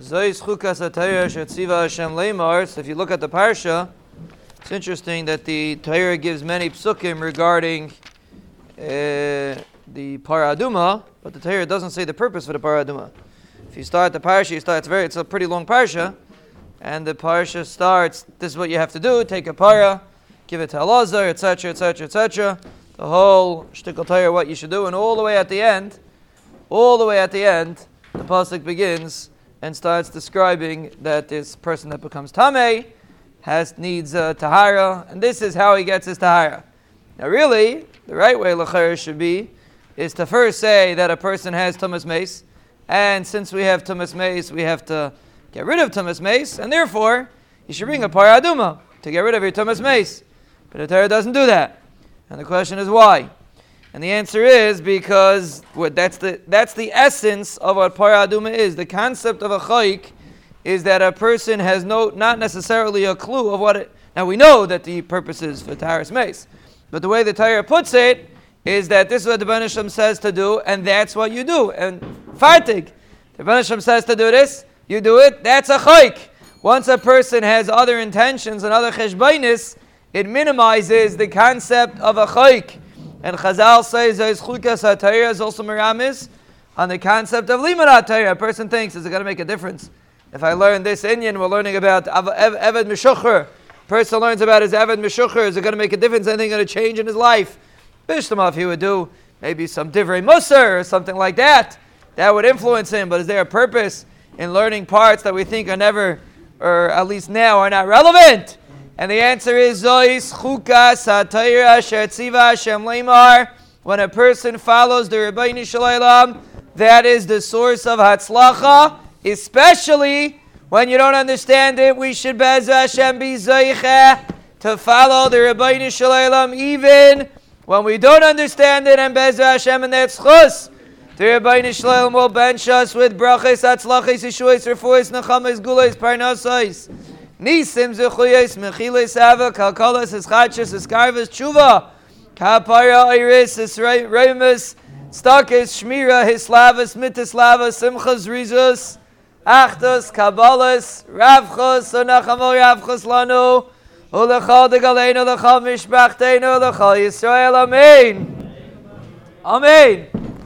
Zois, chukas, hataira, shertziva, Hashem, leymar. So if you look at the parsha, it's interesting that the tahara gives many psukim regarding the parah aduma, but the tahara doesn't say the purpose for the parah aduma. If you start the parsha, it's a pretty long parsha, and the parsha starts, this is what you have to do, take a parah, give it to Elazar, etc., etc., etc. The whole shtickel tahara, what you should do, and all the way at the end, the pasuk begins and starts describing that this person that becomes tamei needs tahara, and this is how he gets his tahara. Now really, the right way l'chayr should be is to first say that a person has tumas meis, and since we have tumas meis, we have to get rid of tumas meis, and therefore you should bring a parah aduma to get rid of your tumas meis. But the Torah doesn't do that, and the question is why. And the answer is because that's the essence of what parah aduma is. The concept of a chayik is that a person has not necessarily a clue of what it... Now we know that the purpose is for taharas meis, but the way the Torah puts it is that this is what the B'nai Shem says to do, and that's what you do. And fartig, the B'nai Shem says to do this, you do it, that's a chayik. Once a person has other intentions and other cheshbayness, it minimizes the concept of a chayik. And Chazal says, chukas hataira is also miramis on the concept of limud hatorah. A person thinks, is it going to make a difference if I learn this inyan? We're learning about eved meshukhar. Person learns about his eved meshukhar. Is it going to make a difference? Anything going to change in his life? Bishtamov, he would do maybe some divrei mussar or something like that. That would influence him. But is there a purpose in learning parts that we think are never, or at least now, are not relevant? And the answer is zois, chukas, hataira, shertziva, Hashem, leymar. When a person follows the Rabbeinu Sholeilam, that is the source of Hatzlacha, especially when you don't understand it. We should bezev HaShem b'zoicheh to follow the Rabbeinu Sholeilam even when we don't understand it, and bezev HaShem, and that's chus. The Rabbeinu Sholeilam will bench us with brachis, hatzlachis, yeshuis, refueris, nechamis, gulis, parnosais, nisim, zuchuyes, mechilis, ava, kalkolas, ischachis, iskarvas, tshuva, kapara, iris, isremus, stakis, shmira, hislavas, mitislavas, simchas, rizus, Achtos, Kabbalas, Ravchas, Sonachamo, Ravchas Lanu, Ulechal de Galeno, Ulechal Mishpachteno, Ulechal Yisrael, Amen. Amen.